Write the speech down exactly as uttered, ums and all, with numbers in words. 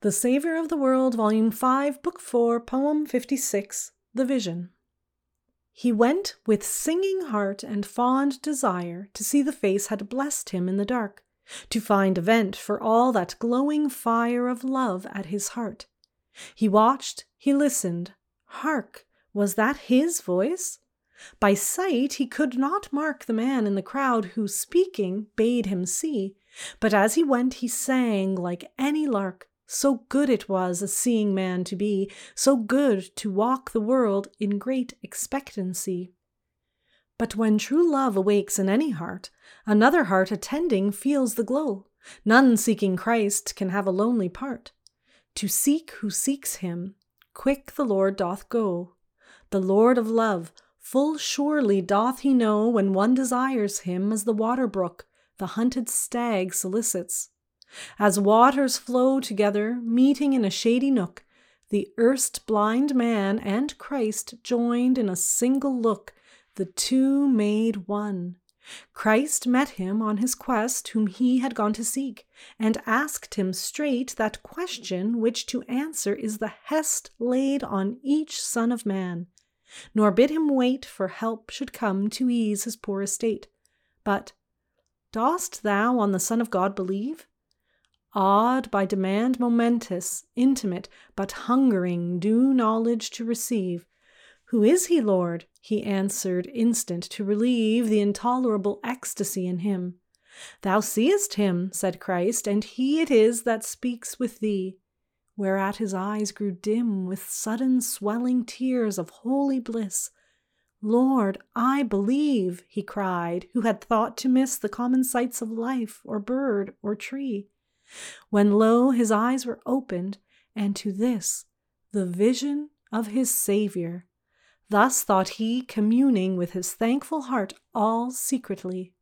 The Saviour of the World, Volume five, Book four, Poem fifty-six, The Vision. He went with singing heart and fond desire to see the face had blessed him in the dark, to find a vent for all that glowing fire of love at his heart. He watched, he listened. Hark! Was that his voice? By sight he could not mark the man in the crowd who, speaking, bade him see, but as he went he sang like any lark. So good it was a seeing man to be, so good to walk the world in great expectancy. But when true love awakes in any heart, another heart attending feels the glow. None seeking Christ can have a lonely part. To seek who seeks him, quick the Lord doth go. The Lord of love, full surely doth he know when one desires him as the water brook, the hunted stag solicits. As waters flow together, meeting in a shady nook, the erst blind man and Christ joined in a single look, the two made one. Christ met him on his quest whom he had gone to seek, and asked him straight that question which to answer is the hest laid on each son of man, nor bid him wait for help should come to ease his poor estate. But, dost thou on the Son of God believe? Awed by demand momentous, intimate, but hungering due knowledge to receive. Who is he, Lord? He answered instant to relieve the intolerable ecstasy in him. Thou seest him, said Christ, and he it is that speaks with thee. Whereat his eyes grew dim with sudden swelling tears of holy bliss. Lord, I believe, he cried, who had thought to miss the common sights of life or bird or tree. When lo, his eyes were opened, and to this, the vision of his Saviour. Thus thought he, communing with his thankful heart all secretly.